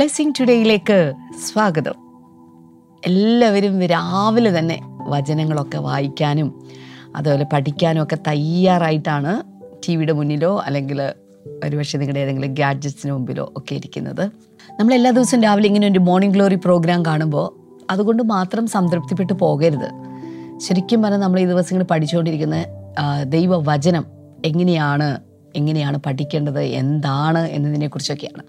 Blessing ടുഡേയിലേക്ക് സ്വാഗതം. എല്ലാവരും രാവിലെ തന്നെ വചനങ്ങളൊക്കെ വായിക്കാനും അതുപോലെ പഠിക്കാനും ഒക്കെ തയ്യാറായിട്ടാണ് ടി വിയുടെ മുന്നിലോ അല്ലെങ്കിൽ ഒരുപക്ഷെ നിങ്ങളുടെ ഏതെങ്കിലും ഗാഡ്ജറ്റ്സിന് മുമ്പിലോ ഒക്കെ ഇരിക്കുന്നത്. നമ്മൾ എല്ലാ ദിവസവും രാവിലെ ഇങ്ങനെ ഒരു മോർണിംഗ് ഗ്ലോറി പ്രോഗ്രാം കാണുമ്പോൾ അതുകൊണ്ട് മാത്രം സംതൃപ്തിപ്പെട്ട് പോകരുത്. ശരിക്കും പറഞ്ഞാൽ നമ്മൾ ഈ ദിവസങ്ങൾ പഠിച്ചുകൊണ്ടിരിക്കുന്ന ദൈവവചനം എങ്ങനെയാണ് പഠിക്കേണ്ടത്, എന്താണ് എന്നതിനെക്കുറിച്ചൊക്കെയാണ്.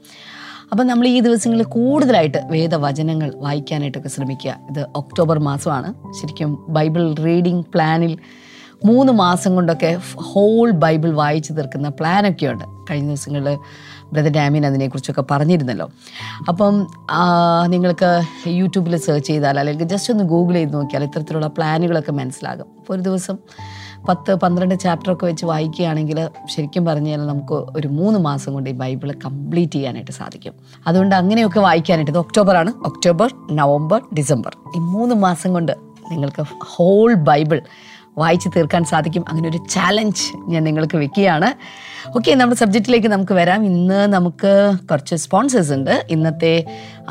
അപ്പം നമ്മൾ ഈ ദിവസങ്ങളിൽ കൂടുതലായിട്ട് വേദവചനങ്ങൾ വായിക്കാനായിട്ടൊക്കെ ശ്രമിക്കുക. ഇത് ഒക്ടോബർ മാസമാണ്. ശരിക്കും ബൈബിൾ റീഡിംഗ് പ്ലാനിൽ 3 മാസം കൊണ്ടൊക്കെ ഹോൾ ബൈബിൾ വായിച്ചു തീർക്കുന്ന പ്ലാനൊക്കെയുണ്ട്. കഴിഞ്ഞ ദിവസങ്ങളിൽ ബ്രദർ ഡാമിൻ അതിനെക്കുറിച്ചൊക്കെ പറഞ്ഞിരുന്നല്ലോ. അപ്പം നിങ്ങൾക്ക് യൂട്യൂബിൽ സെർച്ച് ചെയ്താൽ അല്ലെങ്കിൽ ജസ്റ്റ് ഒന്ന് ഗൂഗിൾ ചെയ്ത് നോക്കിയാൽ ഇത്തരത്തിലുള്ള പ്ലാനുകളൊക്കെ മനസ്സിലാകും. അപ്പോൾ ഒരു ദിവസം 10-12 ചാപ്റ്ററൊക്കെ വെച്ച് വായിക്കുകയാണെങ്കിൽ ശരിക്കും പറഞ്ഞു കഴിഞ്ഞാൽ നമുക്ക് ഒരു 3 മാസം കൊണ്ട് ഈ ബൈബിൾ കംപ്ലീറ്റ് ചെയ്യാനായിട്ട് സാധിക്കും. അതുകൊണ്ട് അങ്ങനെയൊക്കെ വായിക്കാനായിട്ട് ഇത് ഒക്ടോബറാണ്. ഒക്ടോബർ, നവംബർ, ഡിസംബർ, ഈ 3 മാസം കൊണ്ട് നിങ്ങൾക്ക് ഹോൾ ബൈബിൾ വായിച്ച് തീർക്കാൻ സാധിക്കും. അങ്ങനെ ഒരു ചാലഞ്ച് ഞാൻ നിങ്ങൾക്ക് വെക്കുകയാണ്. ഓക്കെ, നമ്മുടെ സബ്ജക്റ്റിലേക്ക് നമുക്ക് വരാം. ഇന്ന് നമുക്ക് കുറച്ച് സ്പോൺസേഴ്സ് ഉണ്ട്. ഇന്നത്തെ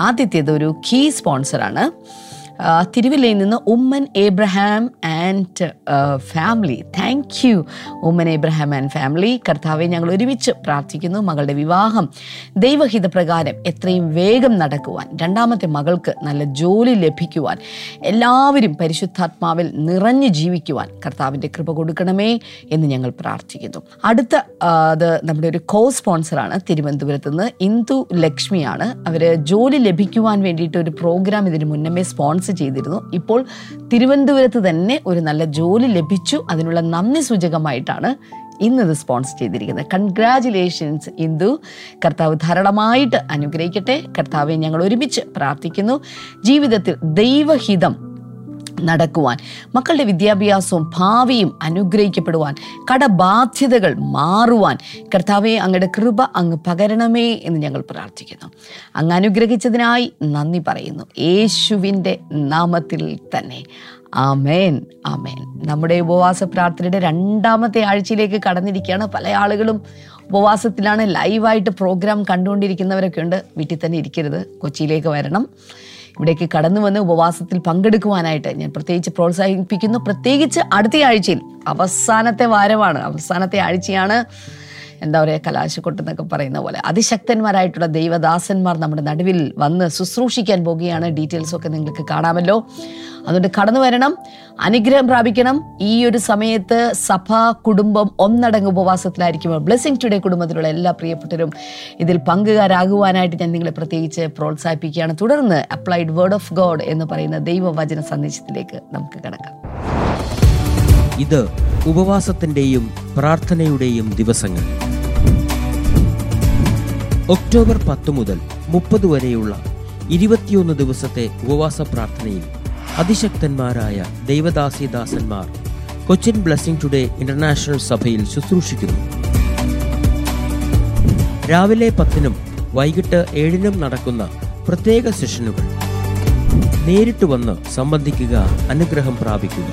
ആദ്യത്തേത് ഒരു കീ സ്പോൺസറാണ്. തിരുവല്ലയിൽ നിന്ന് Oommen Abraham and family. Thank you Oommen Abraham and family. കർത്താവെ, ഞങ്ങൾ ഒരുമിച്ച് പ്രാർത്ഥിക്കുന്നു മകളുടെ വിവാഹം ദൈവഹിത പ്രകാരം എത്രയും വേഗം നടക്കുവാൻ, 2ാമത്തെ മകൾക്ക് നല്ല ജോലി ലഭിക്കുവാൻ, എല്ലാവരും പരിശുദ്ധാത്മാവിൽ നിറഞ്ഞു ജീവിക്കുവാൻ കർത്താവിൻ്റെ കൃപ കൊടുക്കണമേ എന്ന് ഞങ്ങൾ പ്രാർത്ഥിക്കുന്നു. അടുത്ത അത് നമ്മുടെ ഒരു കോ സ്പോൺസറാണ്. തിരുവനന്തപുരത്ത് നിന്ന് ഇന്ദു ലക്ഷ്മിയാണ്. അവർ ജോലി ലഭിക്കുവാൻ വേണ്ടിയിട്ട് ഒരു പ്രോഗ്രാം ഇതിന് മുന്നമേ സ്പോൺസർ ചെയ്തിരുന്നു. ഇപ്പോൾ തിരുവനന്തപുരത്ത് തന്നെ ഒരു നല്ല ജോലി ലഭിച്ചു. അതിനുള്ള നന്ദി സൂചകമായിട്ടാണ് ഇന്നത് സ്പോൺസർ ചെയ്തിരിക്കുന്നത്. കൺഗ്രാജുലേഷൻസ് ഇന്ദു. കർത്താവ് ധാരാളമായിട്ട് അനുഗ്രഹിക്കട്ടെ. കർത്താവെ, ഞങ്ങൾ ഒരുമിച്ച് പ്രാർത്ഥിക്കുന്നു ജീവിതത്തിൽ ദൈവഹിതം നടക്കുവാൻ, മക്കളുടെ വിദ്യാഭ്യാസവും ഭാവിയും അനുഗ്രഹിക്കപ്പെടുവാൻ, കടബാധ്യതകൾ മാറുവാൻ. കർത്താവെ, അങ്ങയുടെ കൃപ അങ്ങ് പകരണമേ എന്ന് ഞങ്ങൾ പ്രാർത്ഥിക്കുന്നു. അങ്ങ് അനുഗ്രഹിച്ചതിനായി നന്ദി പറയുന്നു യേശുവിൻ്റെ നാമത്തിൽ തന്നെ. ആമേൻ, ആമേൻ. നമ്മുടെ ഉപവാസ പ്രാർത്ഥനയുടെ 2ാമത്തെ ആഴ്ചയിലേക്ക് കടന്നിരിക്കുകയാണ്. പല ആളുകളും ഉപവാസത്തിലാണ്. ലൈവായിട്ട് പ്രോഗ്രാം കണ്ടുകൊണ്ടിരിക്കുന്നവരൊക്കെ ഉണ്ട്. വീട്ടിൽ തന്നെ ഇരിക്കരുത്, കൊച്ചിയിലേക്ക് വരണം. ഇവിടേക്ക് കടന്നു വന്ന് ഉപവാസത്തിൽ പങ്കെടുക്കുവാനായിട്ട് ഞാൻ പ്രത്യേകിച്ച് പ്രോത്സാഹിപ്പിക്കുന്നു. പ്രത്യേകിച്ച് അടുത്ത ആഴ്ചയിൽ അവസാനത്തെ വാരമാണ്, അവസാനത്തെ ആഴ്ചയാണ്. എന്താ പറയുക, കലാശക്കൊട്ടെന്നൊക്കെ പറയുന്ന പോലെ അതിശക്തന്മാരായിട്ടുള്ള ദൈവദാസന്മാർ നമ്മുടെ നടുവിൽ വന്ന് ശുശ്രൂഷിക്കാൻ പോകുകയാണ്. ഡീറ്റെയിൽസൊക്കെ നിങ്ങൾക്ക് കാണാമല്ലോ. അതുകൊണ്ട് കടന്നു വരണം, അനുഗ്രഹം പ്രാപിക്കണം. ഈ ഒരു സമയത്ത് സഭ, കുടുംബം ഒന്നടങ്ങ് ഉപവാസത്തിലായിരിക്കും. ബ്ലെസ്സിംഗ് ടുഡേ കുടുംബത്തിലുള്ള എല്ലാ പ്രിയപ്പെട്ടവരും ഇതിൽ പങ്കുകാരാകുവാനായിട്ട് ഞാൻ നിങ്ങളെ പ്രത്യേകിച്ച് പ്രോത്സാഹിപ്പിക്കുകയാണ്. തുടർന്ന് അപ്ലൈഡ് വേർഡ് ഓഫ് ഗോഡ് എന്ന് പറയുന്ന ദൈവവചന സന്ദേശത്തിലേക്ക് നമുക്ക് കടക്കാം. ഇത് ഉപവാസത്തിൻ്റെയും പ്രാർത്ഥനയുടെയും ദിവസങ്ങൾ. ഒക്ടോബർ 10 മുതൽ 30 വരെയുള്ള 21 ദിവസത്തെ ഉപവാസ പ്രാർത്ഥനയിൽ അതിശക്തന്മാരായ ദൈവദാസിദാസന്മാർ കൊച്ചിൻ ബ്ലെസ്സിംഗ് ടുഡേ ഇന്റർനാഷണൽ സഭയിൽ ശുശ്രൂഷിക്കുന്നു. രാവിലെ 10-നും വൈകിട്ട് 7-നും നടക്കുന്ന പ്രത്യേക സെഷനുകൾ. നേരിട്ട് വന്ന് സംബന്ധിക്കുക, അനുഗ്രഹം പ്രാപിക്കുക.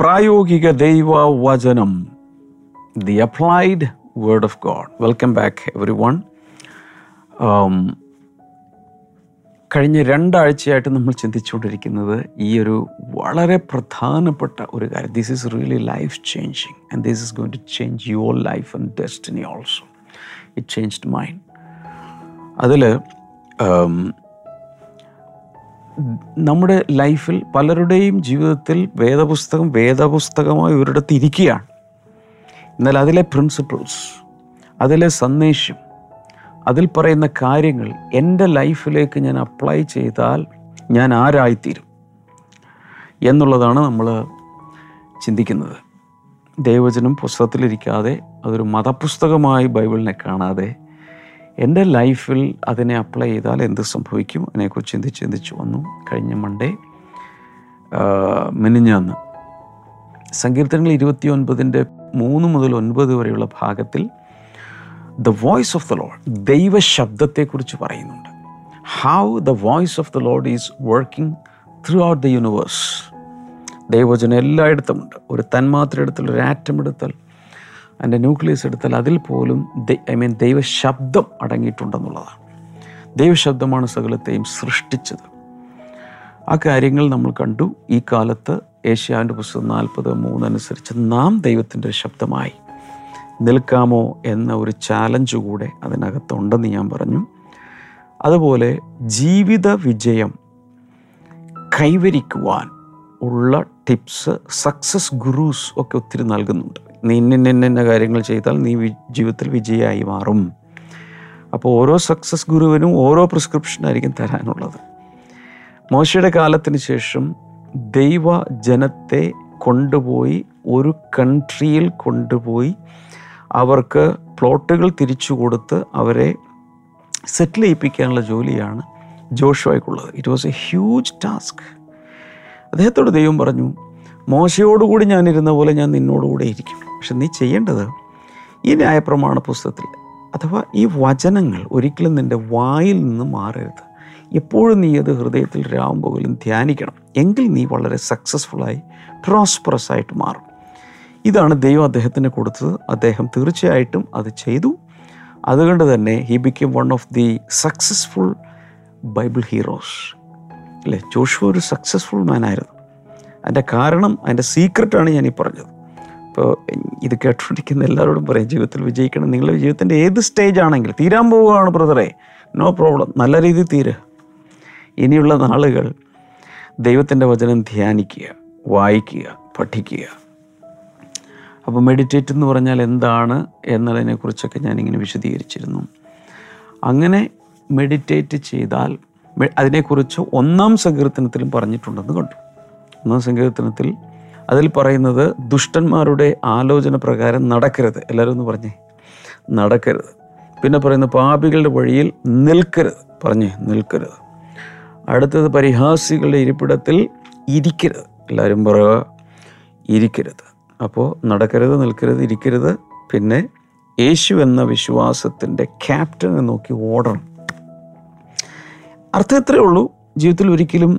പ്രായോഗിക ദൈവവചനം, the applied word of God. Welcome back everyone. കഴിഞ്ഞ 2 ആഴ്ചയായിട്ട് നമ്മൾ ചിന്തിച്ചുകൊണ്ടിരിക്കുന്നത് ഈ ഒരു വളരെ പ്രധാനപ്പെട്ട ഒരു കാര്യം. This is really life changing and this is going to change your life and destiny also. It changed mine. അതിൽ നമ്മുടെ ലൈഫിൽ പലരുടെയും ജീവിതത്തിൽ വേദപുസ്തകമായി ഒരിടത്ത് ഇരിക്കുകയാണ്. എന്നാൽ അതിലെ പ്രിൻസിപ്പിൾസ്, അതിലെ സന്ദേശം, അതിൽ പറയുന്ന കാര്യങ്ങൾ എൻ്റെ ലൈഫിലേക്ക് ഞാൻ അപ്ലൈ ചെയ്താൽ ഞാൻ ആരായിത്തീരും എന്നുള്ളതാണ് നമ്മൾ ചിന്തിക്കുന്നത്. ദൈവവചനം പുസ്തകത്തിലിരിക്കാതെ, അതൊരു മതപുസ്തകമായി ബൈബിളിനെ കാണാതെ എൻ്റെ ലൈഫിൽ അതിനെ അപ്ലൈ ചെയ്താൽ എന്ത് സംഭവിക്കും അതിനെക്കുറിച്ച് ചിന്തിച്ച് വന്നു. കഴിഞ്ഞ മൺഡേ മിനിഞ്ഞാന്ന് സങ്കീർത്തനങ്ങൾ 29-ന്റെ 3 മുതൽ 9 വരെയുള്ള ഭാഗത്തിൽ the voice of the lord, ദൈവശബ്ദത്തെക്കുറിച്ച് പറയുന്നുണ്ട്. How the voice of the lord is working throughout the universe. ദൈവവചനം എല്ലായിടത്തുമുണ്ട്. ഒരു തന്മാത്ര എടുത്താൽ, ഒരു ആറ്റം എടുത്താൽ, അതിൻ്റെ ന്യൂക്ലിയസ് എടുത്താൽ, അതിൽ പോലും ദൈവശബ്ദം അടങ്ങിയിട്ടുണ്ടെന്നുള്ളതാണ്. ദൈവശബ്ദമാണ് സകലത്തെയും സൃഷ്ടിച്ചത്. ആ കാര്യങ്ങൾ നമ്മൾ കണ്ടു. ഈ കാലത്ത് ഏഷ്യാവിൻ്റെ പുസ്തകം 40:3 അനുസരിച്ച് നാം ദൈവത്തിൻ്റെ ശബ്ദമായി നിൽക്കാമോ എന്ന ഒരു ചാലഞ്ച് കൂടെ അതിനകത്തുണ്ടെന്ന് ഞാൻ പറഞ്ഞു. അതുപോലെ ജീവിത വിജയം കൈവരിക്കുവാൻ ഉള്ള ടിപ്സ് സക്സസ് ഗുരുസ് ഒക്കെ ഒത്തിരി നൽകുന്നുണ്ട്. നീ ഇന്ന കാര്യങ്ങൾ ചെയ്താൽ നീ ജീവിതത്തിൽ വിജയമായി മാറും. അപ്പോൾ ഓരോ സക്സസ് ഗുരുവിനും ഓരോ പ്രിസ്ക്രിപ്ഷനായിരിക്കും തരാനുള്ളത്. മോശയുടെ കാലത്തിന് ശേഷം ദൈവ ജനത്തെ കൊണ്ടുപോയി ഒരു കൺട്രിയിൽ കൊണ്ടുപോയി അവർക്ക് പ്ലോട്ടുകൾ തിരിച്ചു കൊടുത്ത് അവരെ സെറ്റിൽ ചെയ്യിപ്പിക്കാനുള്ള ജോലിയാണ് ജോഷുവായിക്കുള്ളത്. It was a huge task. അദ്ദേഹത്തോട് ദൈവം പറഞ്ഞു, മോശയോടുകൂടി ഞാനിരുന്ന പോലെ ഞാൻ നിന്നോടുകൂടെ ഇരിക്കും. പക്ഷെ നീ ചെയ്യേണ്ടത് ഈ ന്യായപ്രമാണ പുസ്തകത്തിൽ അഥവാ ഈ വചനങ്ങൾ ഒരിക്കലും നിൻ്റെ വായിൽ നിന്ന് മാറരുത്. എപ്പോഴും നീ അത് ഹൃദയത്തിൽ രാവും പകലും ധ്യാനിക്കണം. എങ്കിൽ നീ വളരെ സക്സസ്ഫുള്ളായി പ്രോസ്പെറസ് ആയിട്ട് മാറും. ഇതാണ് ദൈവം അദ്ദേഹത്തിന് കൊടുത്തത്. അദ്ദേഹം തീർച്ചയായിട്ടും അത് ചെയ്തു. അതുകൊണ്ട് തന്നെ he became one of the successful Bible heroes. അല്ലേ, ജോഷുവ ഒരു സക്സസ്ഫുൾ മാനായിരുന്നു. അതിൻ്റെ കാരണം, അതിൻ്റെ സീക്രട്ടാണ് ഞാനീ പറഞ്ഞത്. ഇപ്പോൾ ഇത് കേട്ടോണ്ടിരിക്കുന്ന എല്ലാവരോടും പറയാം, ജീവിതത്തിൽ വിജയിക്കണം. നിങ്ങളുടെ ജീവിതത്തിൻ്റെ ഏത് സ്റ്റേജാണെങ്കിൽ, തീരാൻ പോവുകയാണ് ബ്രദറെ, നോ പ്രോബ്ലം, നല്ല രീതിയിൽ തീരുക. ഇനിയുള്ള നാളുകൾ ദൈവത്തിൻ്റെ വചനം ധ്യാനിക്കുക, വായിക്കുക, പഠിക്കുക. അപ്പോൾ മെഡിറ്റേറ്റ് എന്ന് പറഞ്ഞാൽ എന്താണ് എന്നതിനെക്കുറിച്ചൊക്കെ ഞാനിങ്ങനെ വിശദീകരിച്ചിരുന്നു. അങ്ങനെ മെഡിറ്റേറ്റ് ചെയ്താൽ അതിനെക്കുറിച്ച് 1-ാം സങ്കീർത്തനത്തിലും പറഞ്ഞിട്ടുണ്ടെന്ന് കണ്ടു. 1-ാം സങ്കീർത്തനത്തിൽ അതിൽ പറയുന്നത്, ദുഷ്ടന്മാരുടെ ആലോചന പ്രകാരം നടക്കരുത്. എല്ലാവരും ഒന്ന് പറഞ്ഞേ, നടക്കരുത്. പിന്നെ പറയുന്നത്, പാപികളുടെ വഴിയിൽ നിൽക്കരുത്. പറഞ്ഞേ, നിൽക്കരുത്. അടുത്തത്, പരിഹാസികളുടെ ഇരിപ്പിടത്തിൽ ഇരിക്കരുത്. എല്ലാവരും പറയുക, ഇരിക്കരുത്. അപ്പോൾ നടക്കരുത്, നിൽക്കരുത്, ഇരിക്കരുത്. പിന്നെ യേശു എന്ന വിശ്വാസത്തിൻ്റെ ക്യാപ്റ്റനെ നോക്കി ഓടണം. അർത്ഥം ഇത്രയേ ഉള്ളൂ. ജീവിതത്തിൽ ഒരിക്കലും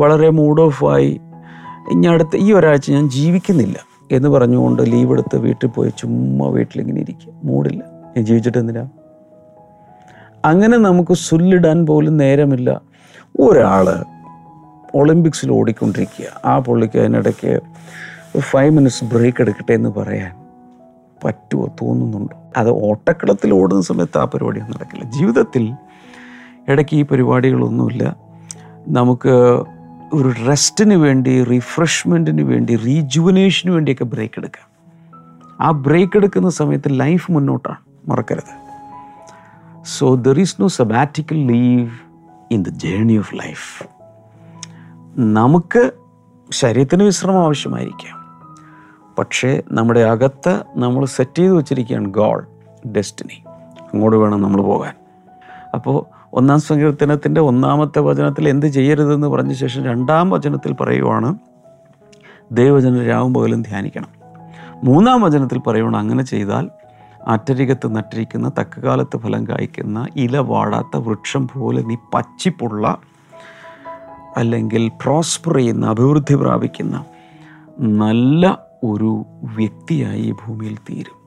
വളരെ മൂഡ് ഓഫായി ഇനി അടുത്ത ഈ ഒരാഴ്ച ഞാൻ ജീവിക്കുന്നില്ല എന്ന് പറഞ്ഞുകൊണ്ട് ലീവ് എടുത്ത് വീട്ടിൽ പോയി ചുമ്മാ വീട്ടിലിങ്ങനെ ഇരിക്കുക, മൂടില്ല, ഞാൻ ജീവിച്ചിട്ട് എന്തിനാ? അങ്ങനെ നമുക്ക് സുല്ലിടാൻ പോലും നേരമില്ല. ഒരാൾ ഒളിമ്പിക്സിൽ ഓടിക്കൊണ്ടിരിക്കുക, ആ പുള്ളിക്ക് അതിനിടയ്ക്ക് 5 മിനിറ്റ്സ് ബ്രേക്ക് എടുക്കട്ടെ എന്ന് പറയാൻ പറ്റുമോ? തോന്നുന്നുണ്ടോ? അത് ഓട്ടക്കളത്തിൽ ഓടുന്ന സമയത്ത് ആ പരിപാടിയൊന്നും നടക്കില്ല. ജീവിതത്തിൽ ഇടയ്ക്ക് ഈ പരിപാടികളൊന്നുമില്ല. നമുക്ക് ഒരു റെസ്റ്റിന് വേണ്ടി, റിഫ്രഷ്മെൻറ്റിന് വേണ്ടി, റീജുവനേഷന് വേണ്ടിയൊക്കെ ബ്രേക്ക് എടുക്കാം. ആ ബ്രേക്ക് എടുക്കുന്ന സമയത്ത് ലൈഫ് മുന്നോട്ടാണ്, മറക്കരുത്. So there is no sabbatical leave in the journey of life. നമുക്ക് ശരീരത്തിന് വിശ്രമം ആവശ്യമായിരിക്കാം, പക്ഷേ നമ്മുടെ അകത്ത് നമ്മൾ സെറ്റ് ചെയ്ത് വെച്ചിരിക്കുകയാണ് ഗോൾ, ഡെസ്റ്റിനി. അങ്ങോട്ട് വേണം നമ്മൾ പോകാൻ. അപ്പോൾ 1-ാം സങ്കീർത്തനത്തിൻ്റെ 1-ാമത്തെ വചനത്തിൽ എന്ത് ചെയ്യരുതെന്ന് പറഞ്ഞ ശേഷം 2-ാം വചനത്തിൽ പറയുവാണ്, ദൈവവചനം രാവും പകലും ധ്യാനിക്കണം. 3-ാം വചനത്തിൽ പറയുവാണ്, അങ്ങനെ ചെയ്താൽ അറ്റരികത്ത് നട്ടിരിക്കുന്ന, തക്കകാലത്ത് ഫലം കായ്ക്കുന്ന, ഇല വാടാത്ത വൃക്ഷം പോലെ നീ പച്ചിപ്പുള്ള, അല്ലെങ്കിൽ പ്രോസ്പർ ചെയ്യുന്ന, അഭിവൃദ്ധി പ്രാപിക്കുന്ന നല്ല ഒരു വ്യക്തിയായി ഈ ഭൂമിയിൽ തീരും.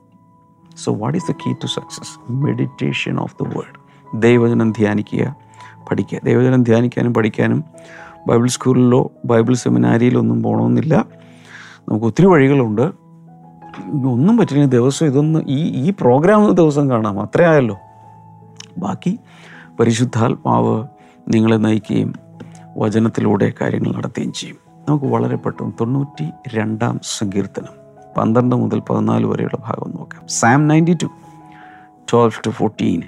So what is the key to success? Meditation of the word. ദൈവവചനം ധ്യാനിക്കുക, പഠിക്കുക. ദൈവവചനം ധ്യാനിക്കാനും പഠിക്കാനും ബൈബിൾ സ്കൂളിലോ ബൈബിൾ സെമിനാരിയിലോ ഒന്നും പോകണമെന്നില്ല. നമുക്ക് ഒത്തിരി വഴികളുണ്ട്. ഒന്നും പറ്റില്ലെങ്കിൽ ദിവസം ഇതൊന്ന് ഈ പ്രോഗ്രാം ഒന്ന് ദിവസം കാണാം, അത്രേ ആയല്ലോ. ബാക്കി പരിശുദ്ധാത്മാവ് നിങ്ങളെ നയിക്കുകയും വചനത്തിലൂടെ കാര്യങ്ങൾ നടത്തുകയും ചെയ്യും. നമുക്ക് വളരെ പെട്ടെന്ന് 92-ാം സങ്കീർത്തനം 12 മുതൽ 14 വരെയുള്ള ഭാഗം നോക്കാം. Psalm 92, 12-14.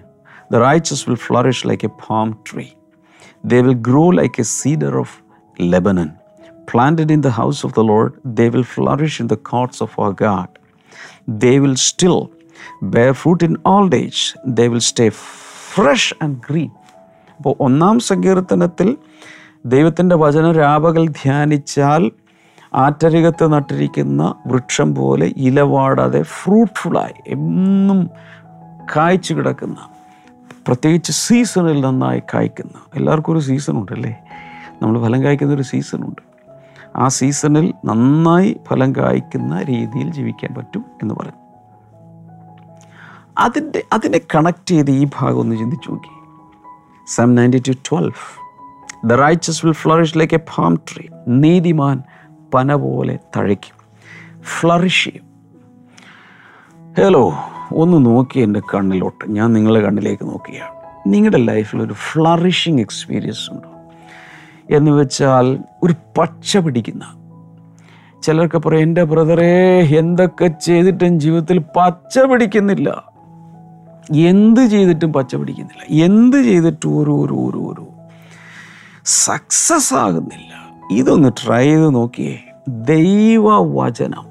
The righteous will flourish like a palm tree. They will grow like a cedar of Lebanon. Planted in the house of the Lord, they will flourish in the courts of our God. They will still bear fruit in old age. They will stay fresh and green. അപ്പോൾ 1-ാം സങ്കീർത്തനത്തിൽ ദൈവത്തിൻ്റെ വചനം രാപകൽ ധ്യാനിച്ചാൽ ആറ്റരികത്ത് നട്ടിരിക്കുന്ന വൃക്ഷം പോലെ ഇലവാടാതെ ഫ്രൂട്ട്ഫുള്ളായി എന്നും കായ്ച്ചു കിടക്കുന്ന, പ്രത്യേകിച്ച് സീസണിൽ നന്നായി കായ്ക്കുന്ന. എല്ലാവർക്കും ഒരു സീസണുണ്ടല്ലേ? നമ്മൾ ഫലം കായ്ക്കുന്നൊരു സീസണുണ്ട്. ആ സീസണിൽ നന്നായി ഫലം കായ്ക്കുന്ന രീതിയിൽ ജീവിക്കാൻ പറ്റും എന്ന് പറഞ്ഞു. അതിനെ കണക്ട് ചെയ്ത് ഈ ഭാഗം ഒന്ന് ചിന്തിച്ചു നോക്കി. Psalm 92:12, The righteous will flourish like a palm tree. നീതിമാൻ പന പോലെ തഴയ്ക്കും, ഫ്ലറിഷ് ചെയ്യും. ഹലോ, ഒന്ന് നോക്കി എൻ്റെ കണ്ണിലോട്ട്, ഞാൻ നിങ്ങളുടെ കണ്ണിലേക്ക് നോക്കുകയാണ്. നിങ്ങളുടെ ലൈഫിലൊരു ഫ്ലറിഷിങ് എക്സ്പീരിയൻസ് ഉണ്ടോ? എന്ന് വെച്ചാൽ ഒരു പച്ച പിടിക്കുന്ന, ചിലർക്ക് പറയും എൻ്റെ ബ്രദറെ എന്തൊക്കെ ചെയ്തിട്ടും ജീവിതത്തിൽ പച്ച പിടിക്കുന്നില്ല, എന്ത് ചെയ്തിട്ടും പച്ച പിടിക്കുന്നില്ല, എന്ത് ചെയ്തിട്ടും ഓരോ സക്സസ് ആകുന്നില്ല. ഇതൊന്ന് ട്രൈ ചെയ്ത് നോക്കിയേ. ദൈവവചനം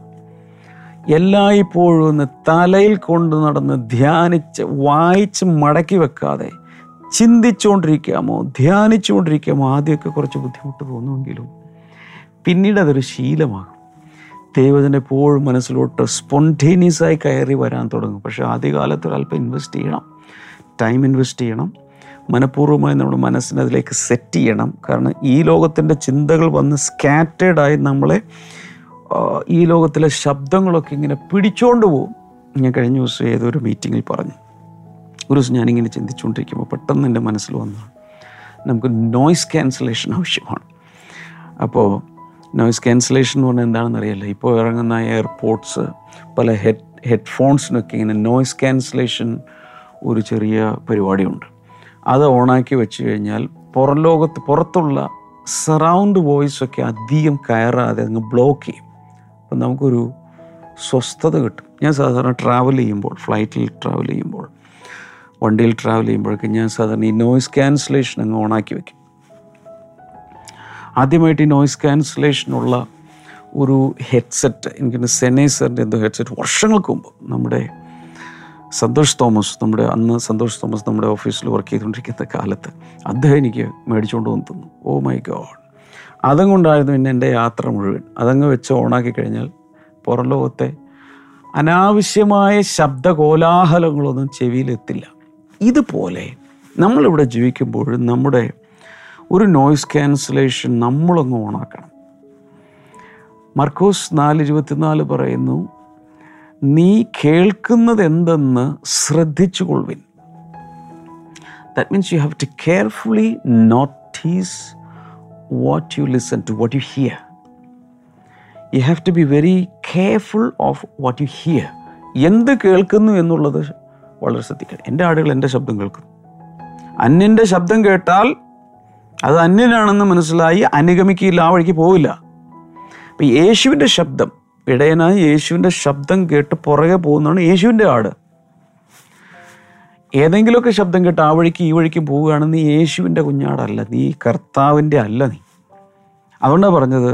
എല്ലായ്പ്പോഴും ഒന്ന് തലയിൽ കൊണ്ട് നടന്ന് ധ്യാനിച്ച് വായിച്ച് മടക്കി വെക്കാതെ ചിന്തിച്ചുകൊണ്ടിരിക്കാമോ ധ്യാനിച്ചുകൊണ്ടിരിക്കാമോ? ആദ്യമൊക്കെ കുറച്ച് ബുദ്ധിമുട്ട് തോന്നുമെങ്കിലും പിന്നീട് അതൊരു ശീലമാകും. ദൈവത്തിൻ്റെ എപ്പോഴും മനസ്സിലോട്ട് സ്പോണ്ടേനിയസായി കയറി വരാൻ തുടങ്ങും. പക്ഷേ ആദ്യകാലത്ത് ഒരല്പം ഇൻവെസ്റ്റ് ചെയ്യണം, ടൈം ഇൻവെസ്റ്റ് ചെയ്യണം, മനഃപൂർവ്വമായി നമ്മുടെ മനസ്സിനതിലേക്ക് സെറ്റ് ചെയ്യണം. കാരണം ഈ ലോകത്തിൻ്റെ ചിന്തകൾ വന്ന് സ്കാറ്റേഡായി നമ്മളെ ഈ ലോകത്തിലെ ശബ്ദങ്ങളൊക്കെ ഇങ്ങനെ പിടിച്ചോണ്ട് പോകും. ഞാൻ കഴിഞ്ഞ ദിവസം ഏതൊരു മീറ്റിങ്ങിൽ പറഞ്ഞു, ഒരു ദിവസം ഞാനിങ്ങനെ ചിന്തിച്ചുകൊണ്ടിരിക്കുമ്പോൾ പെട്ടെന്ന് എൻ്റെ മനസ്സിൽ വന്നതാണ്, നമുക്ക് നോയ്സ് ക്യാൻസലേഷൻ ആവശ്യമാണ്. അപ്പോൾ നോയ്സ് ക്യാൻസലേഷൻ എന്ന് പറഞ്ഞാൽ എന്താണെന്നറിയില്ല, ഇപ്പോൾ ഇറങ്ങുന്ന എയർപോർട്ട്സ് പല ഹെഡ്ഫോൺസിനൊക്കെ ഇങ്ങനെ നോയ്സ് ക്യാൻസലേഷൻ ഒരു ചെറിയ പരിപാടിയുണ്ട്. അത് ഓണാക്കി വെച്ച് കഴിഞ്ഞാൽ പുറം ലോകത്ത് പുറത്തുള്ള സറൗണ്ട് വോയിസൊക്കെ അധികം കയറാതെ അങ്ങ് ബ്ലോക്ക് ചെയ്യും. അപ്പം നമുക്കൊരു സ്വസ്ഥത കിട്ടും. ഞാൻ സാധാരണ ട്രാവൽ ചെയ്യുമ്പോൾ, ഫ്ലൈറ്റിൽ ട്രാവൽ ചെയ്യുമ്പോൾ, വണ്ടിയിൽ ട്രാവൽ ചെയ്യുമ്പോഴൊക്കെ ഞാൻ സാധാരണ ഈ നോയ്സ് ക്യാൻസലേഷൻ അങ്ങ് ഓണാക്കി വയ്ക്കും. ആദ്യമായിട്ട് ഈ നോയ്സ് ക്യാൻസലേഷനുള്ള ഒരു ഹെഡ്സെറ്റ് എനിക്ക് സെനേസറിൻ്റെ എന്തോ ഹെഡ്സെറ്റ് വർഷങ്ങൾക്ക് മുമ്പ് നമ്മുടെ സന്തോഷ് തോമസ് നമ്മുടെ ഓഫീസിൽ വർക്ക് ചെയ്തുകൊണ്ടിരിക്കുന്ന കാലത്ത് അദ്ദേഹം എനിക്ക് മേടിച്ചുകൊണ്ട് വന്ന് തന്നു. ഓ മൈ ഗോഡ്, അതുകൊണ്ടായിരുന്നു പിന്നെ എൻ്റെ യാത്ര മുഴുവൻ. അതങ്ങ് വെച്ച് ഓണാക്കി കഴിഞ്ഞാൽ പുറം ലോകത്തെ അനാവശ്യമായ ശബ്ദ കോലാഹലങ്ങളൊന്നും ചെവിയിലെത്തില്ല. ഇതുപോലെ നമ്മളിവിടെ ജീവിക്കുമ്പോഴും നമ്മുടെ ഒരു നോയ്സ് ക്യാൻസലേഷൻ നമ്മളൊന്ന് ഓണാക്കണം. മർക്കോസ് 4:24 പറയുന്നു, നീ കേൾക്കുന്നത് എന്തെന്ന് ശ്രദ്ധിച്ചു കൊള്ളുവിൻ. That means you have to carefully notice what you listen to, what you hear. You have to be very careful of what you hear. എന്ത് കേൾക്കുന്നു എന്നുള്ളത് വളരെ ശ്രദ്ധിക്കണം. എൻ്റെ ആടുകൾ എൻ്റെ ശബ്ദം കേൾക്കുന്നു. അന്യൻ്റെ ശബ്ദം കേട്ടാൽ അത് അന്യനാണെന്ന് മനസ്സിലായി അനുഗമിക്കില്ല, ആ വഴിക്ക് പോവില്ല. അപ്പം യേശുവിൻ്റെ ശബ്ദം, ഇടയനായി യേശുവിൻ്റെ ശബ്ദം കേട്ട് പുറകെ പോകുന്നതാണ് യേശുവിൻ്റെ ആട്. ഏതെങ്കിലുമൊക്കെ ശബ്ദം കേട്ട് ആ വഴിക്ക് ഈ വഴിക്കും പോവുകയാണ്, നീ യേശുവിൻ്റെ കുഞ്ഞാടല്ല, നീ കർത്താവിൻ്റെ അല്ല നീ. അതുകൊണ്ടാണ് പറഞ്ഞത്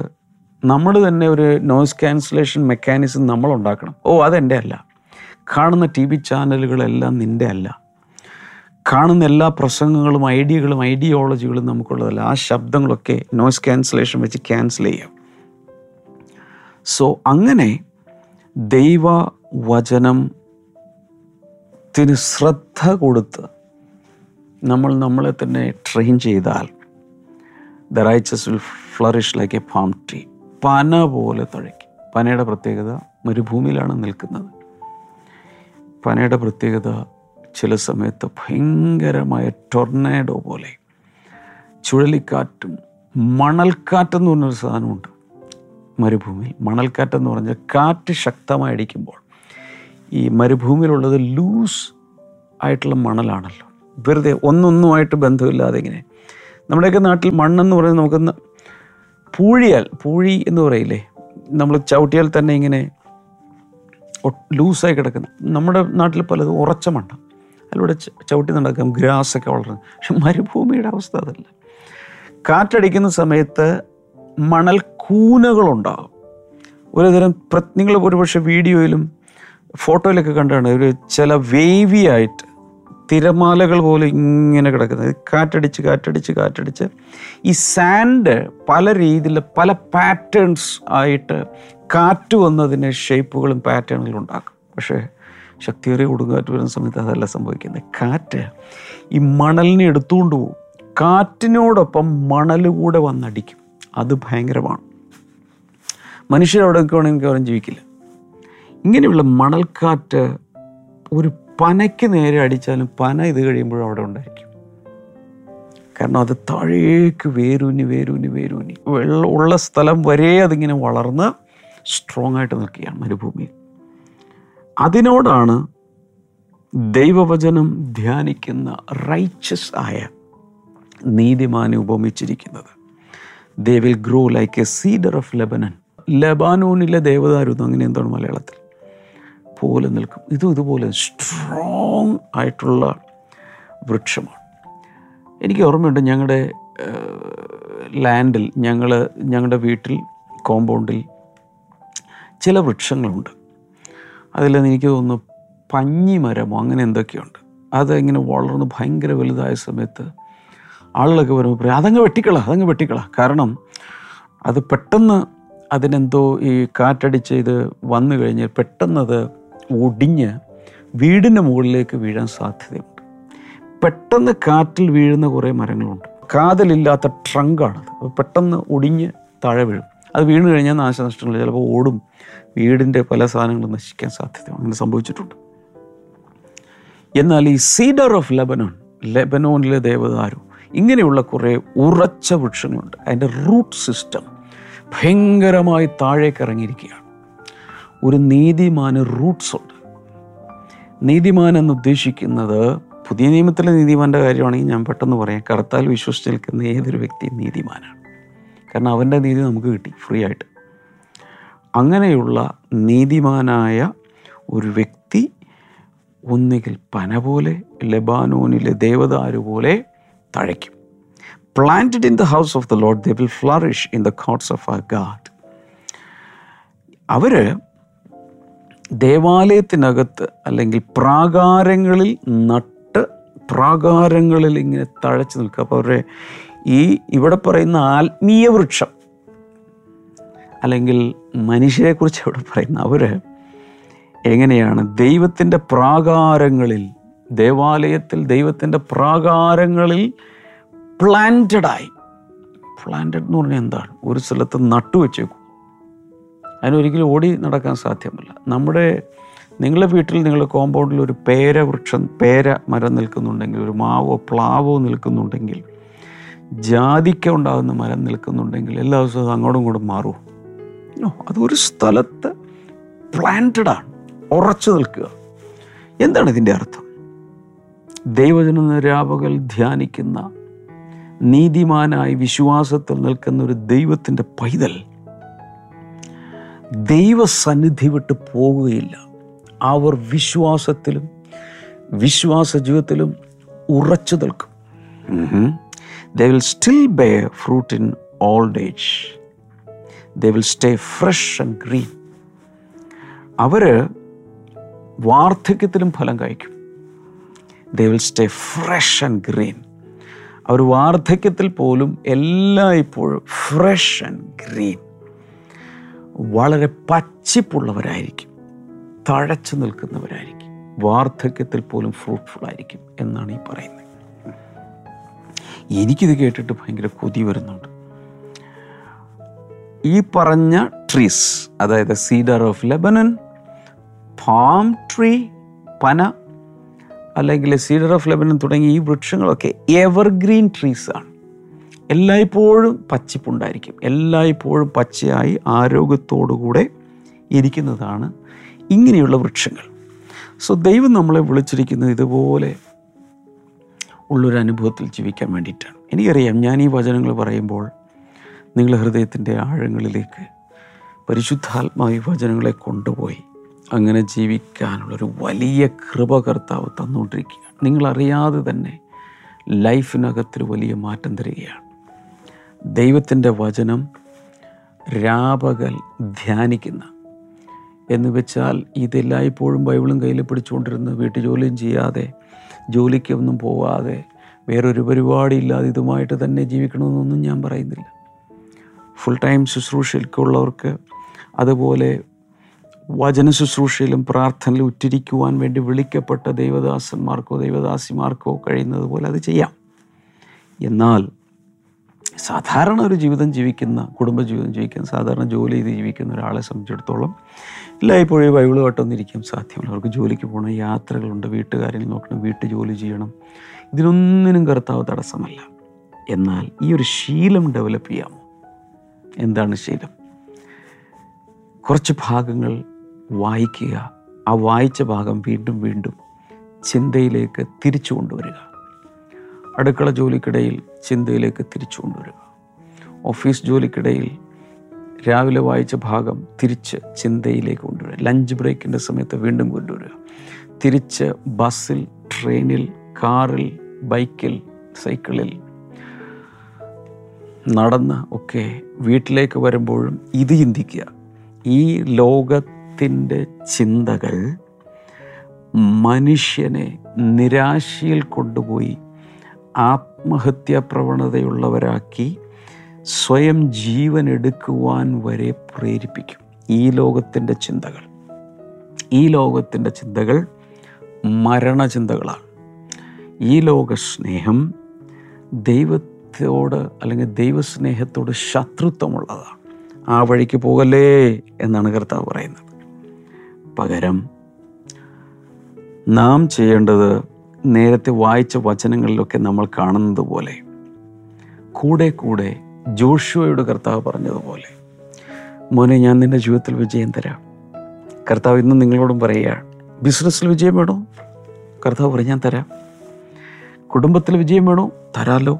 നമ്മൾ തന്നെ ഒരു നോയ്സ് ക്യാൻസലേഷൻ മെക്കാനിസം നമ്മളുണ്ടാക്കണം. ഓ, അതെൻ്റെ അല്ല, കാണുന്ന ടി വി ചാനലുകളെല്ലാം നിൻ്റെ അല്ല, കാണുന്ന എല്ലാ പ്രസംഗങ്ങളും ഐഡിയകളും ഐഡിയോളജികളും നമുക്കുള്ളതല്ല. ആ ശബ്ദങ്ങളൊക്കെ നോയ്സ് ക്യാൻസലേഷൻ വെച്ച് ക്യാൻസൽ ചെയ്യാം. സോ അങ്ങനെ ദൈവവചനത്തിന് ശ്രദ്ധ കൊടുത്ത് നമ്മൾ നമ്മളെ തന്നെ ട്രെയിൻ ചെയ്താൽ the righteous will flourish like a palm tree, പന പോലെ തഴയ്ക്കും. പനയുടെ പ്രത്യേകത മരുഭൂമിയിലാണ് നിൽക്കുന്നത്. പനയുടെ പ്രത്യേകത ചില സമയത്ത് ഭയങ്കരമായ ടൊർണേഡോ പോലെ, ചുഴലിക്കാറ്റും മണൽക്കാറ്റെന്ന് പറഞ്ഞൊരു സാധനമുണ്ട് മരുഭൂമിയിൽ. മണൽക്കാറ്റെന്ന് പറഞ്ഞാൽ കാറ്റ് ശക്തമായി അടിക്കുമ്പോൾ, ഈ മരുഭൂമിയിലുള്ളത് ലൂസ് ആയിട്ടുള്ള മണലാണല്ലോ, വെറുതെ ഒന്നൊന്നുമായിട്ട് ബന്ധമില്ലാതെ ഇങ്ങനെ. നമ്മുടെയൊക്കെ നാട്ടിൽ മണ്ണെന്ന് പറയുന്നത് നമുക്ക് പൂഴി എന്ന് പറയില്ലേ, നമ്മൾ ചവിട്ടിയാൽ തന്നെ ഇങ്ങനെ ലൂസായി കിടക്കുന്ന. നമ്മുടെ നാട്ടിൽ പലതും ഉറച്ച മണ്ണ, അതിലൂടെ ചവിട്ടി നടക്കാം, ഗ്രാസൊക്കെ വളർന്നു. പക്ഷെ മരുഭൂമിയുടെ അവസ്ഥ അതല്ല. കാറ്റടിക്കുന്ന സമയത്ത് മണൽ കൂനകളുണ്ടാകും. ഒരുതരം നിങ്ങൾ ഒരുപക്ഷെ വീഡിയോയിലും ഫോട്ടോയിലൊക്കെ കണ്ടാണ്, ഒരു ചില വേവി ആയിട്ട് തിരമാലകൾ പോലെ ഇങ്ങനെ കിടക്കുന്നത്. കാറ്റടിച്ച് ഈ സാൻഡ് പല രീതിയിൽ പല പാറ്റേൺസ് ആയിട്ട് കാറ്റ് വന്നതിന് ഷേപ്പുകളും പാറ്റേണുകളും ഉണ്ടാക്കും. പക്ഷേ ശക്തിയേറിയ കൊടുങ്കാറ്റ് വരുന്ന സമയത്ത് അതല്ല സംഭവിക്കുന്നത്. കാറ്റ് ഈ മണലിനെ എടുത്തുകൊണ്ട് പോകും, കാറ്റിനോടൊപ്പം മണൽ കൂടെ വന്നടിക്കും. അത് ഭയങ്കരമാണ്. മനുഷ്യരവിടെയൊക്കെ ആണെങ്കിൽ അവരും ജീവിക്കില്ല. ഇങ്ങനെയുള്ള മണൽക്കാറ്റ് ഒരു പനയ്ക്ക് നേരെ അടിച്ചാലും പന ഇത് കഴിയുമ്പോഴും അവിടെ ഉണ്ടായിരിക്കും. കാരണം അത് താഴേക്ക് വേരൂന്നി വെള്ളമുള്ള സ്ഥലം വരെ അതിങ്ങനെ വളർന്ന് സ്ട്രോങ് ആയിട്ട് നിൽക്കുകയാണ് മരുഭൂമിയിൽ. അതിനോടാണ് ദൈവവചനം ധ്യാനിക്കുന്ന റൈച്ചസ് ആയ നീതിമാനെ ഉപമിച്ചിരിക്കുന്നത്. They will grow like a cedar of Lebanon. ലെബാനോനിലെ ദേവദാരുന്ന്, അങ്ങനെ എന്താണ് മലയാളത്തിൽ, പോലെ നിൽക്കും. ഇതുപോലെ സ്ട്രോങ് ആയിട്ടുള്ള വൃക്ഷമാണ്. എനിക്ക് ഓർമ്മയുണ്ട്, ഞങ്ങളുടെ ലാൻഡിൽ, ഞങ്ങളുടെ വീട്ടിൽ കോമ്പൗണ്ടിൽ ചില വൃക്ഷങ്ങളുണ്ട്. അതിൽ എനിക്ക് തോന്നുന്നു പഞ്ഞി മരമോ അങ്ങനെ എന്തൊക്കെയുണ്ട്. അതിങ്ങനെ വളർന്ന് ഭയങ്കര വലുതായ സമയത്ത് ആളുകളൊക്കെ വരുമ്പോൾ പറയും, അതങ്ങ് വെട്ടിക്കളാം. കാരണം അത് പെട്ടെന്ന് അതിനെന്തോ ഈ കാറ്റടിച്ച് ഇത് വന്നു കഴിഞ്ഞാൽ പെട്ടെന്നത് ഒടിഞ്ഞ് വീടിൻ്റെ മുകളിലേക്ക് വീഴാൻ സാധ്യതയുണ്ട്. പെട്ടെന്ന് കാറ്റിൽ വീഴുന്ന കുറേ മരങ്ങളുണ്ട്. കാതലില്ലാത്ത ട്രങ്കാണത്. പെട്ടെന്ന് ഒടിഞ്ഞ് താഴെ വീഴും. അത് വീണ് കഴിഞ്ഞാൽ നാശനഷ്ടങ്ങൾ, ചിലപ്പോൾ ഓടും, വീടിൻ്റെ പല സാധനങ്ങളും നശിക്കാൻ സാധ്യതയാണ്. അങ്ങനെ സംഭവിച്ചിട്ടുണ്ട്. എന്നാൽ ഈ സീഡർ ഓഫ് ലെബനോനിലെ ദേവദാരു, ഇങ്ങനെയുള്ള കുറേ ഉറച്ച വൃക്ഷങ്ങളുണ്ട്. അതിൻ്റെ റൂട്ട് സിസ്റ്റം ഭയങ്കരമായി താഴേക്ക് ഇറങ്ങിയിരിക്കുകയാണ്. ഒരു നീതിമാന് റൂട്ട്സ് ഉണ്ട്. നീതിമാൻ എന്നുദ്ദേശിക്കുന്നത് പുതിയ നിയമത്തിലെ നീതിമാൻ്റെ കാര്യമാണെങ്കിൽ ഞാൻ പെട്ടെന്ന് പറയാം. കർത്താൽ വിശ്വസിച്ച് നിൽക്കുന്ന ഏതൊരു വ്യക്തിയും നീതിമാനാണ്. കാരണം അവൻ്റെ നീതി നമുക്ക് കിട്ടി ഫ്രീ ആയിട്ട്. അങ്ങനെയുള്ള നീതിമാനായ ഒരു വ്യക്തി ഒന്നുകിൽ പന പോലെ, ലെബാനോനിലെ ദേവദാരു പോലെ തഴയ്ക്കും. Planted in the house of the Lord, they will flourish in the courts of our God. അവർ ദേവാലയത്തിനകത്ത് അല്ലെങ്കിൽ പ്രാകാരങ്ങളിൽ നട്ട് പ്രാകാരങ്ങളിൽ ഇങ്ങനെ തഴച്ചു നിൽക്കുക. അപ്പോൾ അവരുടെ ഈ ഇവിടെ പറയുന്ന ആത്മീയ വൃക്ഷം അല്ലെങ്കിൽ മനുഷ്യരെക്കുറിച്ച് ഇവിടെ പറയുന്ന അവർ എങ്ങനെയാണ് ദൈവത്തിൻ്റെ പ്രാകാരങ്ങളിൽ, ദേവാലയത്തിൽ ദൈവത്തിൻ്റെ പ്രാകാരങ്ങളിൽ പ്ലാന്റഡ് എന്ന് പറഞ്ഞാൽ എന്താണ്? ഒരു സ്ഥലത്ത് നട്ടുവെച്ചേക്കും. അതിനൊരിക്കലും ഓടി നടക്കാൻ സാധ്യമല്ല. നിങ്ങളുടെ വീട്ടിൽ, നിങ്ങളുടെ കോമ്പൗണ്ടിൽ ഒരു പേര മരം നിൽക്കുന്നുണ്ടെങ്കിൽ, ഒരു മാവോ പ്ലാവോ നിൽക്കുന്നുണ്ടെങ്കിൽ, ജാതിക്ക ഉണ്ടാകുന്ന മരം നിൽക്കുന്നുണ്ടെങ്കിൽ, എല്ലാ ദിവസവും അത് അങ്ങോട്ടും ഇങ്ങോട്ടും മാറുമോ? അതൊരു സ്ഥലത്ത് പ്ലാന്റഡാണ്, ഉറച്ചു നിൽക്കുക. എന്താണ് ഇതിൻ്റെ അർത്ഥം? ദൈവജനം രാപകൽ ധ്യാനിക്കുന്ന നീതിമാനായി വിശ്വാസത്തിൽ നിൽക്കുന്ന ഒരു ദൈവത്തിൻ്റെ പൈതൽ ദൈവസന്നിധി വിട്ട് പോകുകയില്ല. അവർ വിശ്വാസത്തിലും വിശ്വാസ ജീവിതത്തിലും ഉറച്ചു നിൽക്കും. They will still bear fruit in old age. They will stay fresh and green. അവർ വാർദ്ധക്യത്തിലും ഫലം കായ്ക്കും. They will stay fresh and green. അവർ വാർദ്ധക്യത്തിൽ പോലും എല്ലായ്പ്പോഴും ഫ്രഷ് ആൻഡ് ഗ്രീൻ, വളരെ പച്ചപ്പുള്ളവരായിരിക്കും, തഴച്ചു നിൽക്കുന്നവരായിരിക്കും, വാർദ്ധക്യത്തിൽ പോലും ഫ്രൂട്ട്ഫുൾ ആയിരിക്കും എന്നാണ് ഈ പറയുന്നത്. എനിക്കിത് കേട്ടിട്ട് ഭയങ്കര കൊതി വരുന്നുണ്ട്. ഈ പറഞ്ഞ ട്രീസ്, അതായത് cedar of Lebanon, palm tree, പന അല്ലെങ്കിൽ സീഡർ ഓഫ് ലെബനൻ തുടങ്ങിയ ഈ വൃക്ഷങ്ങളൊക്കെ എവർഗ്രീൻ ട്രീസാണ്. എല്ലായ്പ്പോഴും പച്ചപ്പുണ്ടായിരിക്കും, എല്ലായ്പ്പോഴും പച്ചയായി ആരോഗ്യത്തോടുകൂടെ ഇരിക്കുന്നതാണ് ഇങ്ങനെയുള്ള വൃക്ഷങ്ങൾ. സോ ദൈവം നമ്മളെ വിളിച്ചിരിക്കുന്നത് ഇതുപോലെ ഉള്ളൊരു അനുഭവത്തിൽ ജീവിക്കാൻ വേണ്ടിയിട്ടാണ്. എനിക്കറിയാം, ഞാൻ ഈ വചനങ്ങൾ പറയുമ്പോൾ നിങ്ങളുടെ ഹൃദയത്തിൻ്റെ ആഴങ്ങളിലേക്ക് പരിശുദ്ധാത്മാവ് വചനങ്ങളെ കൊണ്ടുപോയി അങ്ങനെ ജീവിക്കാനുള്ളൊരു വലിയ കൃപ കർത്താവ് തന്നുകൊണ്ടിരിക്കുകയാണ്. നിങ്ങളറിയാതെ തന്നെ ലൈഫിനകത്തൊരു വലിയ മാറ്റം തരികയാണ്. ദൈവത്തിൻ്റെ വചനം രാപകൽ ധ്യാനിക്കുന്ന എന്ന് വെച്ചാൽ ഇതെല്ലായ്പ്പോഴും ബൈബിളും കയ്യിൽ പിടിച്ചുകൊണ്ടിരുന്ന് വീട്ടു ജോലിയും ചെയ്യാതെ ജോലിക്കൊന്നും പോവാതെ വേറൊരു പരിപാടിയില്ലാതെ ഇതുമായിട്ട് തന്നെ ജീവിക്കണമെന്നൊന്നും ഞാൻ പറയുന്നില്ല. ഫുൾ ടൈം ശുശ്രൂഷയിലേക്കുള്ളവർക്ക് അതുപോലെ വചന ശുശ്രൂഷയിലും പ്രാർത്ഥനയിലും ഉറ്റിരിക്കുവാൻ വേണ്ടി വിളിക്കപ്പെട്ട ദൈവദാസന്മാർക്കോ ദൈവദാസിമാർക്കോ കഴിയുന്നത് പോലെ അത് ചെയ്യാം. എന്നാൽ സാധാരണ ഒരു ജീവിതം ജീവിക്കുന്ന കുടുംബജീവിതം ജീവിക്കുന്ന സാധാരണ ജോലി ചെയ്ത് ജീവിക്കുന്ന ഒരാളെ സംബന്ധിച്ചിടത്തോളം എല്ലായ്പ്പോഴും ബൈബിൾ കേട്ടൊന്നും ഇരിക്കാൻ സാധ്യമല്ല. അവർക്ക് ജോലിക്ക് പോകണം, യാത്രകളുണ്ട്, വീട്ടുകാര്യങ്ങൾ നോക്കണം, വീട്ടു ജോലി ചെയ്യണം. ഇതിനൊന്നിനും കർത്താവ് തടസ്സമല്ല. എന്നാൽ ഈ ഒരു ശീലം ഡെവലപ്പ് ചെയ്യാമോ? എന്താണ് ശീലം? കുറച്ച് ഭാഗങ്ങൾ വായിക്കുക, ആ വായിച്ച ഭാഗം വീണ്ടും വീണ്ടും ചിന്തയിലേക്ക് തിരിച്ചു കൊണ്ടുവരിക. അടുക്കള ജോലിക്കിടയിൽ ചിന്തയിലേക്ക് തിരിച്ചു കൊണ്ടുവരിക. ഓഫീസ് ജോലിക്കിടയിൽ രാവിലെ വായിച്ച ഭാഗം തിരിച്ച് ചിന്തയിലേക്ക് കൊണ്ടുവരിക. ലഞ്ച് ബ്രേക്കിൻ്റെ സമയത്ത് വീണ്ടും കൊണ്ടുവരിക. തിരിച്ച് ബസ്സിൽ, ട്രെയിനിൽ, കാറിൽ, ബൈക്കിൽ, സൈക്കിളിൽ, നടന്ന് ഒക്കെ വീട്ടിലേക്ക് വരുമ്പോഴും ഇത് ചിന്തിക്കുക. ഈ ലോകത്തിൻ്റെ ചിന്തകൾ മനുഷ്യനെ നിരാശയിൽ കൊണ്ടുപോയി ആത്മഹത്യാ പ്രവണതയുള്ളവരാക്കി സ്വയം ജീവൻ എടുക്കുവാൻ വരെ പ്രേരിപ്പിക്കും. ഈ ലോകത്തിൻ്റെ ചിന്തകൾ മരണചിന്തകളാണ്. ഈ ലോകസ്നേഹം ദൈവത്തോട് അല്ലെങ്കിൽ ദൈവസ്നേഹത്തോട് ശത്രുത്വമുള്ളതാണ്. ആ വഴിക്ക് പോകല്ലേ എന്നാണ് കർത്താവ് പറയുന്നത്. പകരം നാം ചെയ്യേണ്ടത് നേരത്തെ വായിച്ച വചനങ്ങളിലൊക്കെ നമ്മൾ കാണുന്നത് പോലെ കൂടെ കൂടെ ജോഷുവയോട് കർത്താവ് പറഞ്ഞതുപോലെ, മോനെ, ഞാൻ നിൻ്റെ ജീവിതത്തിൽ വിജയം തരാം. കർത്താവ് ഇന്ന് നിങ്ങളോടും പറയുകയാണ്. ബിസിനസ്സിൽ വിജയം വേണോ? കർത്താവ് പറയും, ഞാൻ തരാം. കുടുംബത്തിൽ വിജയം വേണോ? തരാലോ.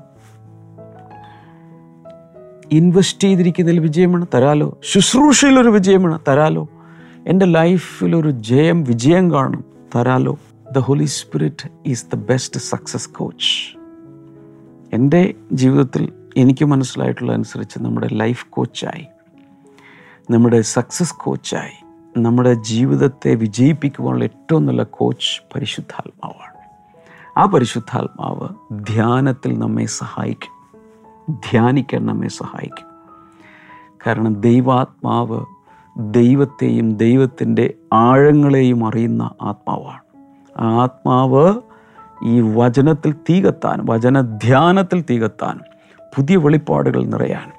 ഇൻവെസ്റ്റ് ചെയ്തിരിക്കുന്നതിൽ വിജയം വേണം? തരാലോ. ശുശ്രൂഷയിലൊരു വിജയം വേണം? തരാലോ. എൻ്റെ ലൈഫിലൊരു വിജയം കാണണം? തരാലോ. The Holy Spirit is the best success coach. എൻ്റെ ജീവിതത്തിൽ എനിക്ക് മനസ്സിലായിട്ടുള്ള അനുസരിച്ച് നമ്മുടെ ലൈഫ് കോച്ചായി, നമ്മുടെ സക്സസ് കോച്ചായി, നമ്മുടെ ജീവിതത്തെ വിജയിപ്പിക്കുവാനുള്ള ഏറ്റവും നല്ല കോച്ച് പരിശുദ്ധാത്മാവാണ്. ആ പരിശുദ്ധാത്മാവ് ധ്യാനത്തിൽ നമ്മെ സഹായിക്കും, ധ്യാനിക്കാൻ നമ്മെ സഹായിക്കും. കാരണം ദൈവാത്മാവ് ദൈവത്തെയും ദൈവത്തിൻ്റെ ആഴങ്ങളെയും അറിയുന്ന ആത്മാവാണ്. ആത്മാവ് ഈ വചനത്തിൽ തീകത്താനും, വചനധ്യാനത്തിൽ തീകത്താനും, പുതിയ വെളിപ്പാടുകൾ നിറയാനും,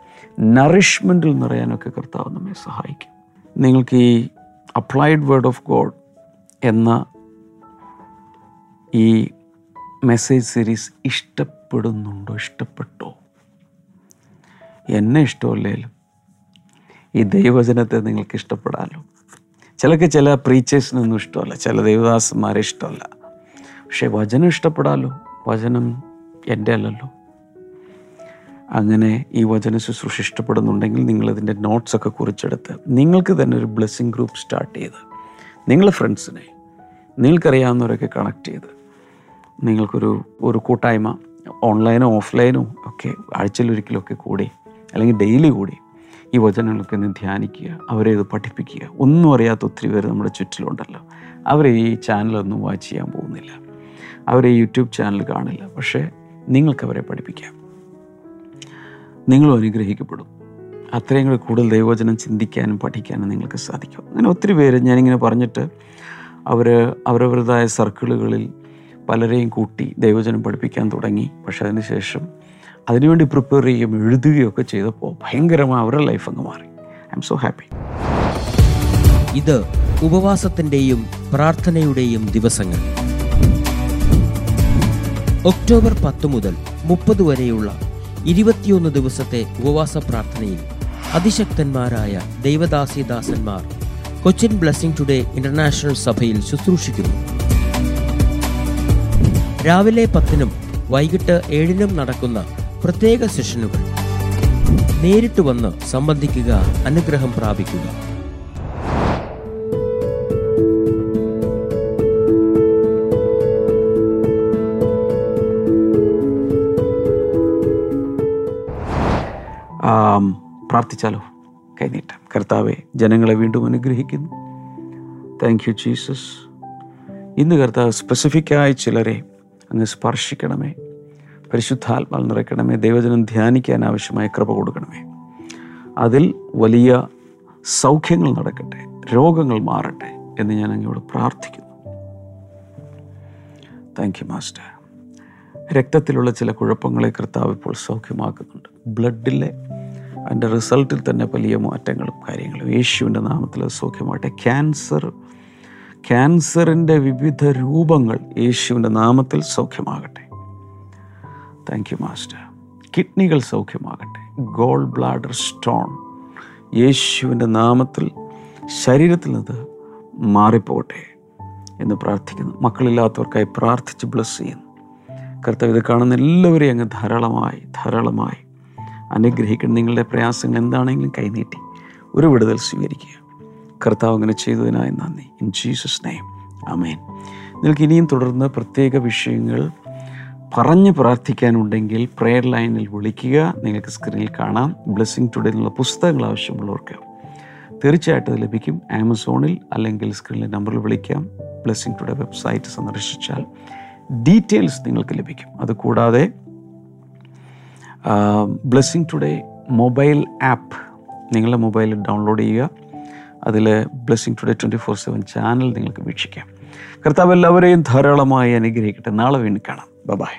നറിഷ്മെൻറ്റിൽ നിറയാനൊക്കെ കർത്താവ് നമ്മെ സഹായിക്കും. നിങ്ങൾക്ക് ഈ അപ്ലൈഡ് വേർഡ് ഓഫ് ഗോഡ് എന്ന ഈ മെസ്സേജ് സീരീസ് ഇഷ്ടപ്പെട്ടോ? എന്നെ ഇഷ്ടമല്ലേലും ഈ ദൈവവചനത്തെ നിങ്ങൾക്ക് ഇഷ്ടപ്പെടാമല്ലോ. ചില പ്രീച്ചേഴ്സിനൊന്നും ഇഷ്ടമല്ല, ചില ദൈവദാസന്മാരെ ഇഷ്ടമല്ല. പക്ഷേ വചനം ഇഷ്ടപ്പെടാമല്ലോ. വചനം എൻ്റെ അല്ലല്ലോ. അങ്ങനെ ഈ വചന ശുശ്രൂഷ ഇഷ്ടപ്പെടുന്നുണ്ടെങ്കിൽ നിങ്ങളിതിൻ്റെ നോട്ട്സൊക്കെ കുറിച്ചെടുത്ത് നിങ്ങൾക്ക് തന്നെ ഒരു ബ്ലെസ്സിങ് ഗ്രൂപ്പ് സ്റ്റാർട്ട് ചെയ്ത് നിങ്ങളുടെ ഫ്രണ്ട്സിനെ നിങ്ങൾക്കറിയാവുന്നവരൊക്കെ കണക്ട് ചെയ്ത് നിങ്ങൾക്കൊരു കൂട്ടായ്മ ഓൺലൈനോ ഓഫ്ലൈനോ ഒക്കെ ആഴ്ചയിലൊരിക്കലൊക്കെ കൂടി അല്ലെങ്കിൽ ഡെയിലി കൂടി ഈ വചനങ്ങളൊക്കെ ഒന്ന് ധ്യാനിക്കുക, അവരെ ഇത് പഠിപ്പിക്കുക. ഒന്നും അറിയാത്ത ഒത്തിരി പേര് നമ്മുടെ ചുറ്റിലുണ്ടല്ലോ. അവരെ ഈ ചാനലൊന്നും വാച്ച് ചെയ്യാൻ പോകുന്നില്ല, അവരെ യൂട്യൂബ് ചാനൽ കാണില്ല. പക്ഷേ നിങ്ങൾക്കവരെ പഠിപ്പിക്കാം, നിങ്ങളും അനുഗ്രഹിക്കപ്പെടും. അത്രയും കൂടി കൂടുതൽ ദൈവവചനം ചിന്തിക്കാനും പഠിക്കാനും നിങ്ങൾക്ക് സാധിക്കും. അങ്ങനെ ഒത്തിരി പേര് ഞാനിങ്ങനെ പറഞ്ഞിട്ട് അവരവരുടേതായ സർക്കിളുകളിൽ പലരെയും കൂട്ടി ദൈവവചനം പഠിപ്പിക്കാൻ തുടങ്ങി. പക്ഷേ അതിന് ശേഷം അതിനുവേണ്ടി പ്രിപ്പയർ ചെയ്യുകയും എഴുതുകയൊക്കെ ചെയ്തപ്പോൾ ഭയങ്കരമായ അവരുടെ ലൈഫ് അങ്ങ് മാറി. I'm so happy. ഇത് ഉപവാസത്തിൻ്റെയും പ്രാർത്ഥനയുടെയും ദിവസങ്ങൾ. ഒക്ടോബർ 10 മുതൽ 30 വരെയുള്ള 21 ദിവസത്തെ ഉപവാസ പ്രാർത്ഥനയിൽ അതിശക്തന്മാരായ ദൈവദാസിദാസന്മാർ കൊച്ചിൻ ബ്ലെസ്സിംഗ് ടുഡേ ഇൻ്റർനാഷണൽ സഭയിൽ ശുശ്രൂഷിക്കുന്നു. രാവിലെ 10-നും വൈകിട്ട് 7-നും നടക്കുന്ന പ്രത്യേക സെഷനുകൾ. നേരിട്ട് വന്ന് സംബന്ധിക്കുക, അനുഗ്രഹം പ്രാപിക്കുക. പ്രാർത്ഥിച്ചാലോ? കൈനീട്ടാം. കർത്താവെ, ജനങ്ങളെ വീണ്ടും അനുഗ്രഹിക്കുന്നു. Thank you Jesus. ഇന്ന് കർത്താവ് സ്പെസിഫിക്കായി ചിലരെ അങ്ങ് സ്പർശിക്കണമേ, പരിശുദ്ധാത്മാൽ നിറയ്ക്കണമേ, ദൈവജനം ധ്യാനിക്കാൻ ആവശ്യമായ കൃപ കൊടുക്കണമേ. അതിൽ വലിയ സൗഖ്യങ്ങൾ നടക്കട്ടെ, രോഗങ്ങൾ മാറട്ടെ എന്ന് ഞാൻ അങ്ങയോട് പ്രാർത്ഥിക്കുന്നു. Thank you master. രക്തത്തിലുള്ള ചില കുഴപ്പങ്ങളെ കർത്താവ് ഇപ്പോൾ സൗഖ്യമാക്കുന്നുണ്ട്. ബ്ലഡിലെ അതിൻ്റെ റിസൾട്ടിൽ തന്നെ വലിയ മാറ്റങ്ങളും കാര്യങ്ങളും യേശുവിൻ്റെ നാമത്തിൽ സൗഖ്യമാകട്ടെ. ക്യാൻസറിൻ്റെ വിവിധ രൂപങ്ങൾ യേശുവിൻ്റെ നാമത്തിൽ സൗഖ്യമാകട്ടെ. Thank you master. കിഡ്നികൾ സൗഖ്യമാകട്ടെ. ഗോൾ ബ്ലാഡർ സ്റ്റോൺ യേശുവിൻ്റെ നാമത്തിൽ ശരീരത്തിൽ നിന്ന് മാറിപ്പോകട്ടെ എന്ന് പ്രാർത്ഥിക്കുന്നു. മക്കളില്ലാത്തവർക്കായി പ്രാർത്ഥിച്ച് ബ്ലസ് ചെയ്യുന്നു. കർത്താവ് ഇത് കാണുന്ന എല്ലാവരെയും അങ്ങ് ധാരാളമായി അനുഗ്രഹിക്കണം. നിങ്ങളുടെ പ്രയാസങ്ങൾ എന്താണെങ്കിലും കൈനീട്ടി ഒരു വിടുതൽ സ്വീകരിക്കുക. കർത്താവ് അങ്ങനെ ചെയ്തതിനായി നന്ദി. In Jesus name, amen. നിങ്ങൾക്ക് ഇനിയും തുടർന്ന് പ്രത്യേക വിഷയങ്ങൾ പറഞ്ഞ് പ്രാർത്ഥിക്കാനുണ്ടെങ്കിൽ പ്രെയർ ലൈനിൽ വിളിക്കുക. നിങ്ങൾക്ക് സ്ക്രീനിൽ കാണാം. ബ്ലെസ്സിങ് ടുഡേ എന്നുള്ള പുസ്തകങ്ങൾ ആവശ്യമുള്ളവർക്ക് തീർച്ചയായിട്ടും അത് ലഭിക്കും. ആമസോണിൽ അല്ലെങ്കിൽ സ്ക്രീനിലെ നമ്പറിൽ വിളിക്കാം. ബ്ലെസ്സിങ് ടുഡേ വെബ്സൈറ്റ് സന്ദർശിച്ചാൽ ഡീറ്റെയിൽസ് നിങ്ങൾക്ക് ലഭിക്കും. അതുകൂടാതെ ബ്ലെസ്സിങ് ടുഡേ മൊബൈൽ ആപ്പ് നിങ്ങളുടെ മൊബൈലിൽ ഡൗൺലോഡ് ചെയ്യുക. അതിൽ ബ്ലെസ്സിങ് ടുഡേ 24/7 ചാനൽ നിങ്ങൾക്ക് വീക്ഷിക്കാം. കർത്താവ് എല്ലാവരെയും ധാരാളമായി അനുഗ്രഹിക്കട്ടെ. നാളെ വീണ്ടും കാണാം. ബൈ.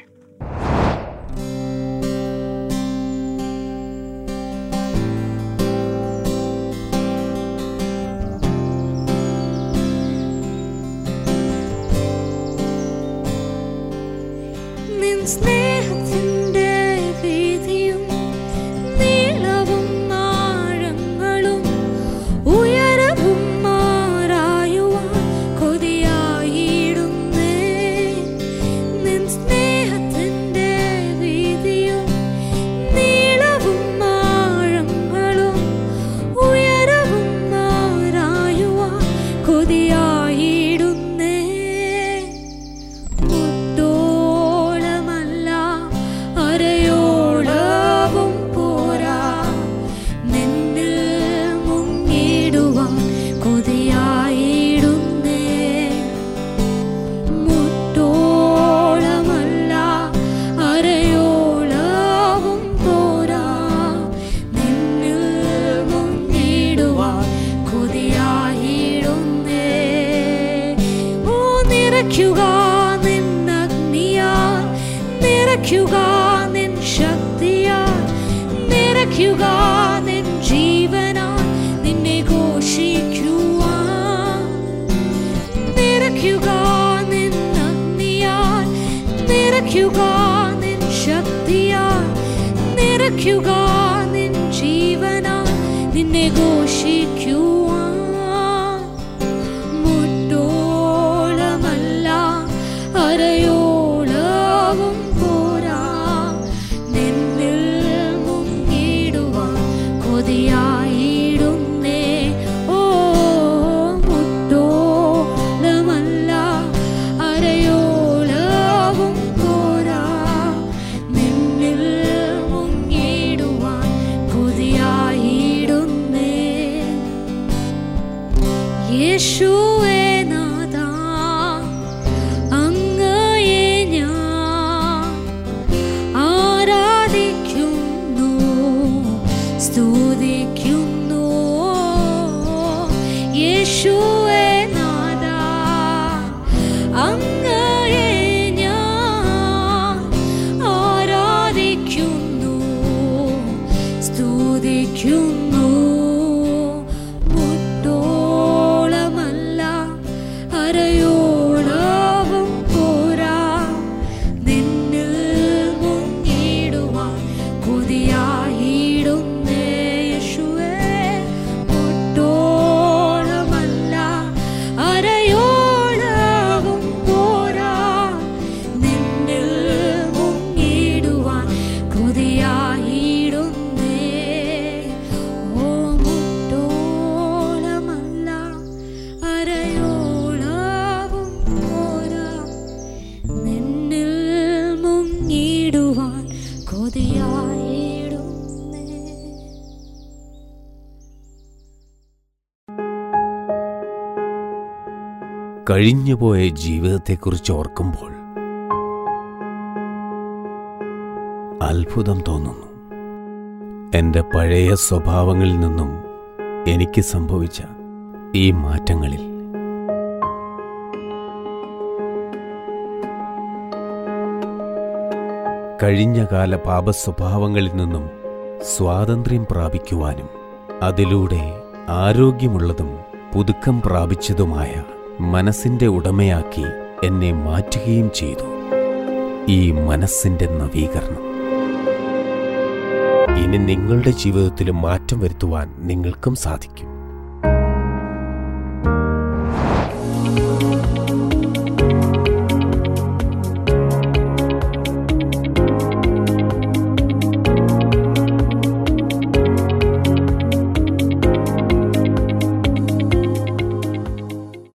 കഴിഞ്ഞുപോയ ജീവിതത്തെക്കുറിച്ച് ഓർക്കുമ്പോൾ അത്ഭുതം തോന്നുന്നു. എൻ്റെ പഴയ സ്വഭാവങ്ങളിൽ നിന്നും എനിക്ക് സംഭവിച്ച ഈ മാറ്റങ്ങളിൽ കഴിഞ്ഞകാല പാപസ്വഭാവങ്ങളിൽ നിന്നും സ്വാതന്ത്ര്യം പ്രാപിക്കുവാനും അതിലൂടെ ആരോഗ്യമുള്ളതും പുതുക്കം പ്രാപിച്ചതുമായ മനസ്സിൻ്റെ ഉടമയാക്കി എന്നെ മാറ്റുകയും ചെയ്തു. ഈ മനസ്സിൻ്റെ നവീകരണം ഇനി നിങ്ങളുടെ ജീവിതത്തിലും മാറ്റം വരുത്തുവാൻ നിങ്ങൾക്കും സാധിക്കും.